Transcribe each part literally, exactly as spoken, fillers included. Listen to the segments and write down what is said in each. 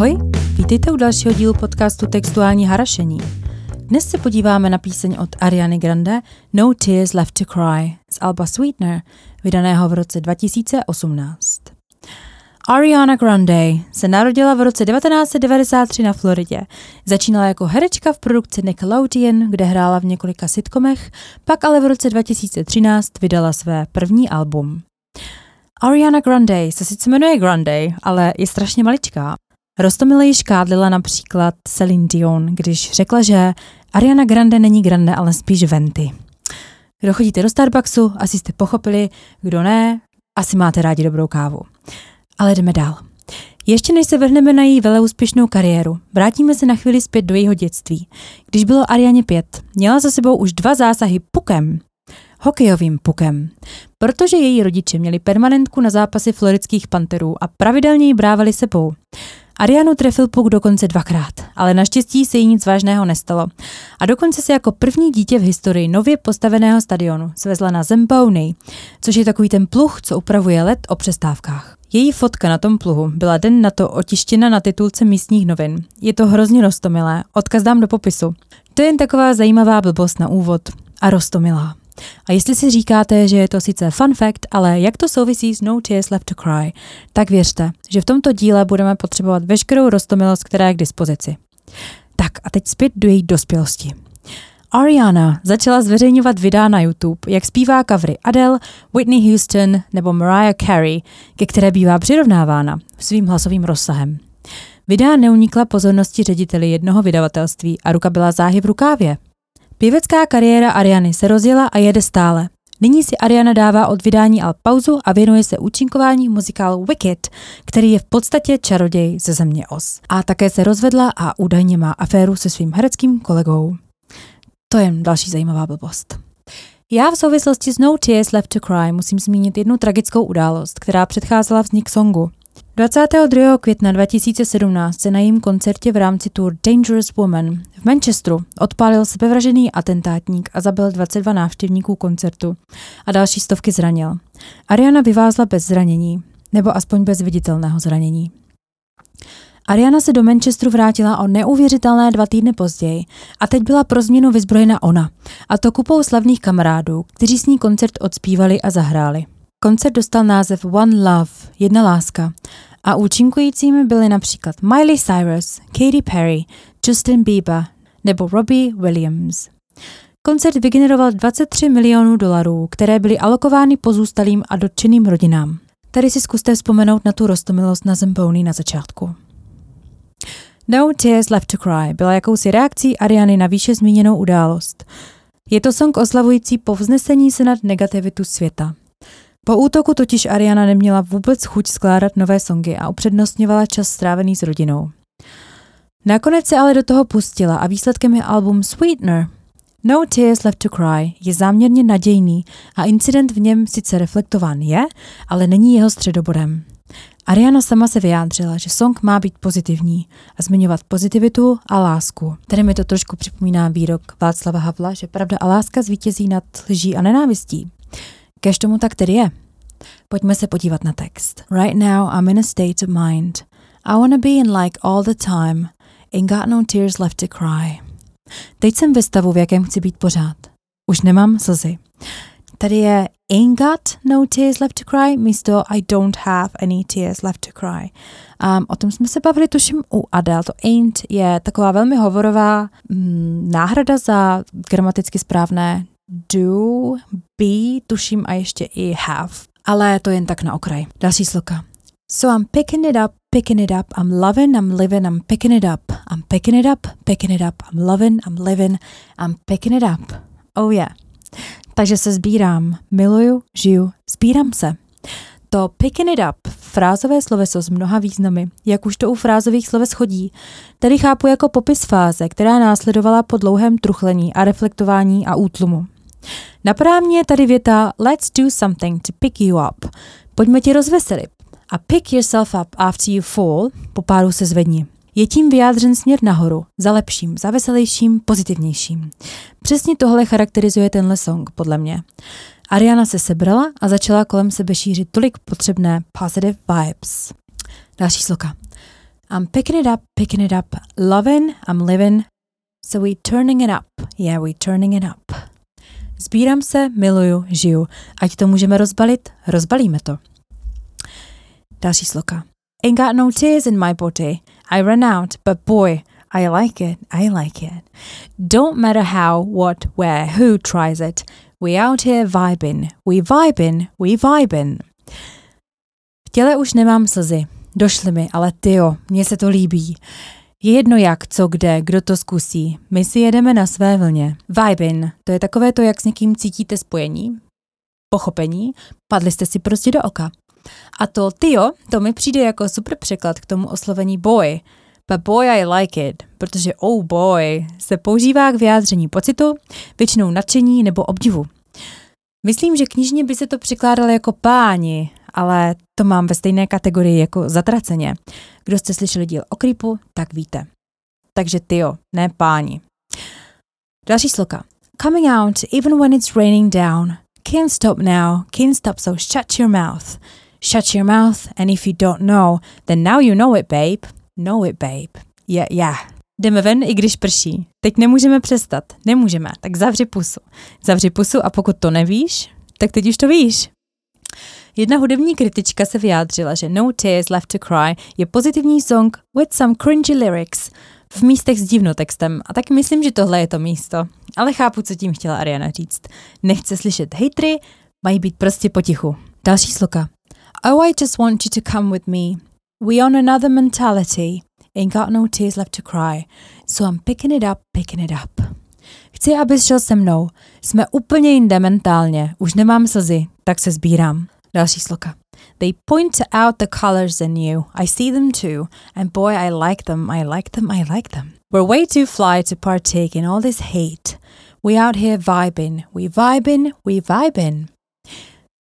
Ahoj, vítejte u dalšího dílu podcastu Textuální harašení. Dnes se podíváme na píseň od Ariany Grande No Tears Left to Cry z alba Sweetener, vydaného v roce dva tisíce osmnáct. Ariana Grande se narodila v roce devatenáct set devadesát tři na Floridě. Začínala jako herečka v produkci Nickelodeon, kde hrála v několika sitcomech, pak ale v roce dva tisíce třináct vydala své první album. Ariana Grande se sice jmenuje Grande, ale je strašně maličká. Rostomile ji škádlila například Céline Dion, když řekla, že Ariana Grande není Grande, ale spíš Venti. Kdo chodíte do Starbucksu, asi jste pochopili, kdo ne, asi máte rádi dobrou kávu. Ale jdeme dál. Ještě než se vrhneme na její veleúspěšnou kariéru, vrátíme se na chvíli zpět do jejího dětství. Když bylo Arianě pět, měla za sebou už dva zásahy pukem. Hokejovým pukem. Protože její rodiče měli permanentku na zápasy floridských panterů a pravidelně ji brávali sebou. Arianu trefil puk dokonce dvakrát, ale naštěstí se jí nic vážného nestalo. A dokonce se jako první dítě v historii nově postaveného stadionu svezla na Zamboni, což je takový ten pluh, co upravuje led o přestávkách. Její fotka na tom pluhu byla den na to otištěna na titulce místních novin. Je to hrozně roztomilé, odkaz dám do popisu. To je jen taková zajímavá blbost na úvod a roztomilá. A jestli si říkáte, že je to sice fun fact, ale jak to souvisí s No Tears Left to Cry, tak věřte, že v tomto díle budeme potřebovat veškerou roztomilost, která je k dispozici. Tak a teď zpět do její dospělosti. Ariana začala zveřejňovat videa na YouTube, jak zpívá covery Adele, Whitney Houston nebo Mariah Carey, ke které bývá přirovnávána svým hlasovým rozsahem. Videa neunikla pozornosti řediteli jednoho vydavatelství a ruka byla záhy v rukávě. Pěvecká kariéra Ariany se rozjela a jede stále. Nyní si Ariana dává od vydání alb pauzu a věnuje se účinkování v muzikálu Wicked, který je v podstatě čaroděj ze země Oz. A také se rozvedla a údajně má aféru se svým hereckým kolegou. To je další zajímavá blbost. Já v souvislosti s No Tears Left to Cry musím zmínit jednu tragickou událost, která předcházela vznik songu. dvacátého druhého května dva tisíce sedmnáct se na jejím koncertě v rámci tour Dangerous Woman v Manchesteru odpálil sebevražený atentátník a zabil dvacet dva návštěvníků koncertu a další stovky zranil. Ariana vyvázla bez zranění, nebo aspoň bez viditelného zranění. Ariana se do Manchesteru vrátila o neuvěřitelné dva týdny později a teď byla pro změnu vyzbrojena ona, a to kupou slavných kamarádů, kteří s ní koncert odspívali a zahráli. Koncert dostal název One Love, jedna láska, a účinkujícími byli například Miley Cyrus, Katy Perry, Justin Bieber nebo Robbie Williams. Koncert vygeneroval dvacet tři milionů dolarů, které byly alokovány pozůstalým a dotčeným rodinám. Tady si zkuste vzpomenout na tu roztomilost na Zamboni na začátku. No Tears Left to Cry byla jakousi reakcí Ariany na výše zmíněnou událost. Je to song oslavující povznesení se nad negativitu světa. Po útoku totiž Ariana neměla vůbec chuť skládat nové songy a upřednostňovala čas strávený s rodinou. Nakonec se ale do toho pustila a výsledkem je album Sweetener. No Tears Left to Cry je záměrně nadějný a incident v něm sice reflektován je, ale není jeho středobodem. Ariana sama se vyjádřila, že song má být pozitivní a zmiňovat pozitivitu a lásku. Tady mi to trošku připomíná výrok Václava Havla, že pravda a láska zvítězí nad lží a nenávistí. Kež tomu tak tedy je. Pojďme se podívat na text. Right now I'm in a state of mind. I wanna be in like all the time. Ain't got no tears left to cry. Teď jsem ve stavu, v jakém chci být pořád. Už nemám slzy. Tady je ain't got no tears left to cry místo I don't have any tears left to cry. Um, o tom jsme se bavili tuším u Adele. To ain't je taková velmi hovorová mm, náhrada za gramaticky správné do, be, tuším a ještě i have. Ale to jen tak na okraj. Další sloka. So I'm picking it up, picking it up, I'm loving, I'm living, I'm picking it up. I'm picking it up, picking it up, I'm loving, I'm living, I'm picking it up. Oh yeah. Takže se sbírám, miluju, žiju, sbírám se. To picking it up, frázové sloveso s mnoha významy, jak už to u frázových sloves chodí, tedy chápu jako popis fáze, která následovala po dlouhém truchlení a reflektování a útlumu. Napadá mě tady věta Let's do something to pick you up. Pojďme tě rozveselit. A pick yourself up after you fall, po pádu se zvedni. Je tím vyjádřen směr nahoru, za lepším, za veselějším, pozitivnějším. Přesně tohle charakterizuje tenhle song, podle mě. Ariana se sebrala a začala kolem sebe šířit tolik potřebné positive vibes. Další sloka. I'm picking it up, picking it up, loving, I'm living, so we turning it up, yeah, we turning it up. Sbírám se, miluju, žiju, ať to můžeme rozbalit, rozbalíme to. Další sloka. Ain't got no tears in my body, I ran out, but boy, I like it, I like it. Don't matter how, what, where, who tries it, we out here vibing, we vibing, we vibing. V těle už nemám slzy. Došly mi, ale tyjo, mně se to líbí. Je jedno jak, co kde, kdo to zkusí. My si jedeme na své vlně. Vibin, to je takové to, jak s někým cítíte spojení, pochopení, padli jste si prostě do oka. A to tyjo, to mi přijde jako super překlad k tomu oslovení boy. But boy I like it, protože oh boy se používá k vyjádření pocitu, většinou nadšení nebo obdivu. Myslím, že knižně by se to překládalo jako páni, ale to mám ve stejné kategorii jako zatraceně. Kdo jste slyšeli díl o Creepu, tak víte. Takže tyjo, ne páni. Další sloka. Coming out even when it's raining down. Can't stop now, can't stop, so shut your mouth. Shut your mouth and if you don't know, then now you know it, babe. Know it, babe. Yeah, yeah. Jdeme ven, i když prší. Teď nemůžeme přestat, nemůžeme, tak zavři pusu. Zavři pusu a pokud to nevíš, tak teď už to víš. Jedna hudební kritička se vyjádřila, že No Tears Left to Cry je pozitivní song with some cringy lyrics v místech s divným textem a tak myslím, že tohle je to místo. Ale chápu, co tím chtěla Ariana říct. Nechce slyšet hejtry, mají být prostě potichu. Další sloka. Oh, I just want you to come with me. We on another mentality. Ain't got no tears left to cry. So I'm picking it up, picking it up. Chci, abys šel se mnou. Jsme úplně jinde mentálně. Už nemám slzy, tak se sbírám. Další sloka. They point out the colors in you. I see them too. And boy, I like them, I like them, I like them. We're way too fly to partake in all this hate. We out here vibing, we vibing, we vibing.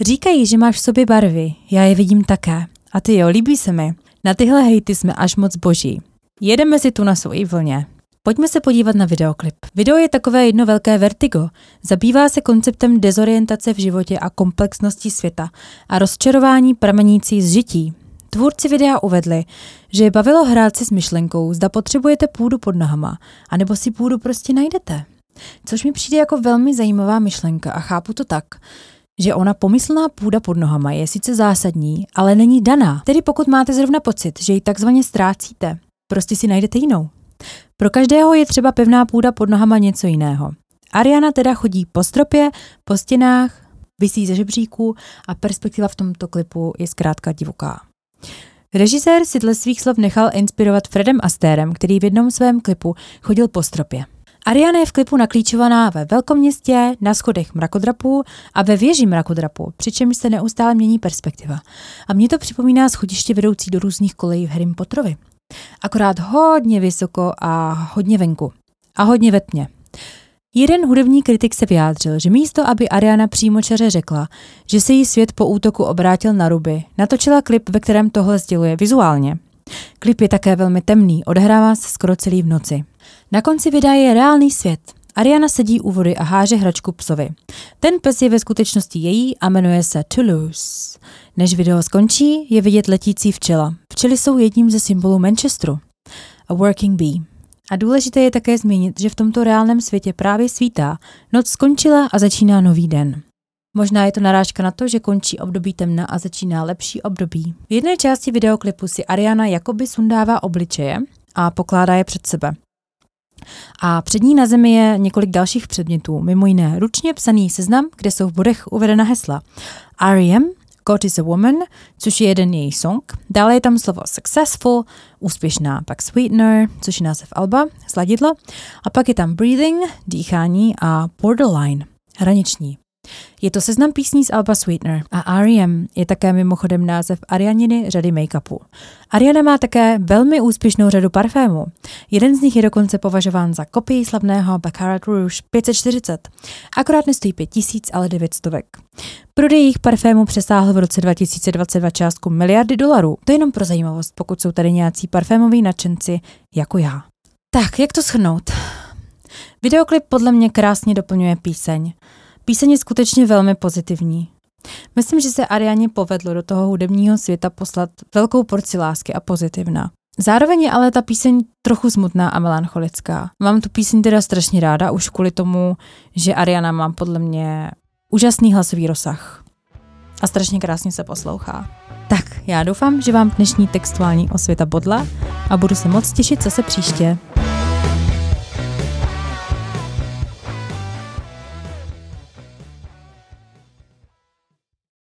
Říkají, že máš v sobě barvy. Já je vidím také. A ty jo, líbí se mi. Na tyhle hejty jsme až moc boží. Jedeme si tu na svojí vlně. Pojďme se podívat na videoklip. Video je takové jedno velké vertigo. Zabývá se konceptem dezorientace v životě a komplexnosti světa a rozčarování pramenící z žití. Tvůrci videa uvedli, že je bavilo hrát si s myšlenkou, zda potřebujete půdu pod nohama, anebo si půdu prostě najdete. Což mi přijde jako velmi zajímavá myšlenka a chápu to tak, že ona pomyslná půda pod nohama je sice zásadní, ale není daná. Tedy pokud máte zrovna pocit, že ji takzvaně ztrácíte, prostě si najdete jinou. Pro každého je třeba pevná půda pod nohama něco jiného. Ariana teda chodí po stropě, po stěnách, visí ze žebříků a perspektiva v tomto klipu je zkrátka divoká. Režisér si dle svých slov nechal inspirovat Fredem Astairem, který v jednom svém klipu chodil po stropě. Ariana je v klipu naklíčovaná ve velkoměstě, na schodech mrakodrapu a ve věži mrakodrapu, přičemž se neustále mění perspektiva. A mně to připomíná schodiště vedoucí do různých kolejí v Harrym Potterovi. Akorát hodně vysoko a hodně venku. A hodně ve tmě. Jeden hudební kritik se vyjádřil, že místo, aby Ariana přímočaře řekla, že se jí svět po útoku obrátil na ruby, natočila klip, ve kterém tohle sděluje vizuálně. Klip je také velmi temný, odehrává se skoro celý v noci. Na konci videa je reálný svět. Ariana sedí u vody a háže hračku psovi. Ten pes je ve skutečnosti její a jmenuje se Toulouse. Než video skončí, je vidět letící včela. Včely jsou jedním ze symbolů Manchesteru. A working bee. A důležité je také zmínit, že v tomto reálném světě právě svítá. Noc skončila a začíná nový den. Možná je to narážka na to, že končí období temna a začíná lepší období. V jedné části videoklipu si Ariana jakoby sundává obličeje a pokládá je před sebe. A před ní na zemi je několik dalších předmětů, mimo jiné ručně psaný seznam, kde jsou v bodech uvedena hesla R E M, God is a Woman, což je jeden její song, dále je tam slovo Successful, úspěšná, pak Sweetener, což je název alba, sladidlo, a pak je tam Breathing, dýchání a Borderline, hraniční. Je to seznam písní z alba Sweetener a R E M je také mimochodem název Arianiny řady make-upu. Ariana má také velmi úspěšnou řadu parfémů. Jeden z nich je dokonce považován za kopii slavného Baccarat Rouge pět set čtyřicet. Akorát nestojí pět tisíc, ale devět stovek. Prodej jejich parfémů přesáhl v roce dva tisíce dvacet dva částku miliardy dolarů. To je jenom pro zajímavost, pokud jsou tady nějací parfémoví nadšenci jako já. Tak, jak to shrnout? Videoklip podle mě krásně doplňuje píseň. Píseň je skutečně velmi pozitivní. Myslím, že se Arianě povedlo do toho hudebního světa poslat velkou porci lásky a pozitivna. Zároveň je ale ta píseň trochu smutná a melancholická. Mám tu píseň teda strašně ráda, už kvůli tomu, že Ariana má podle mě úžasný hlasový rozsah. A strašně krásně se poslouchá. Tak, já doufám, že vám dnešní textuální osvěta bodla a budu se moc těšit zase příště.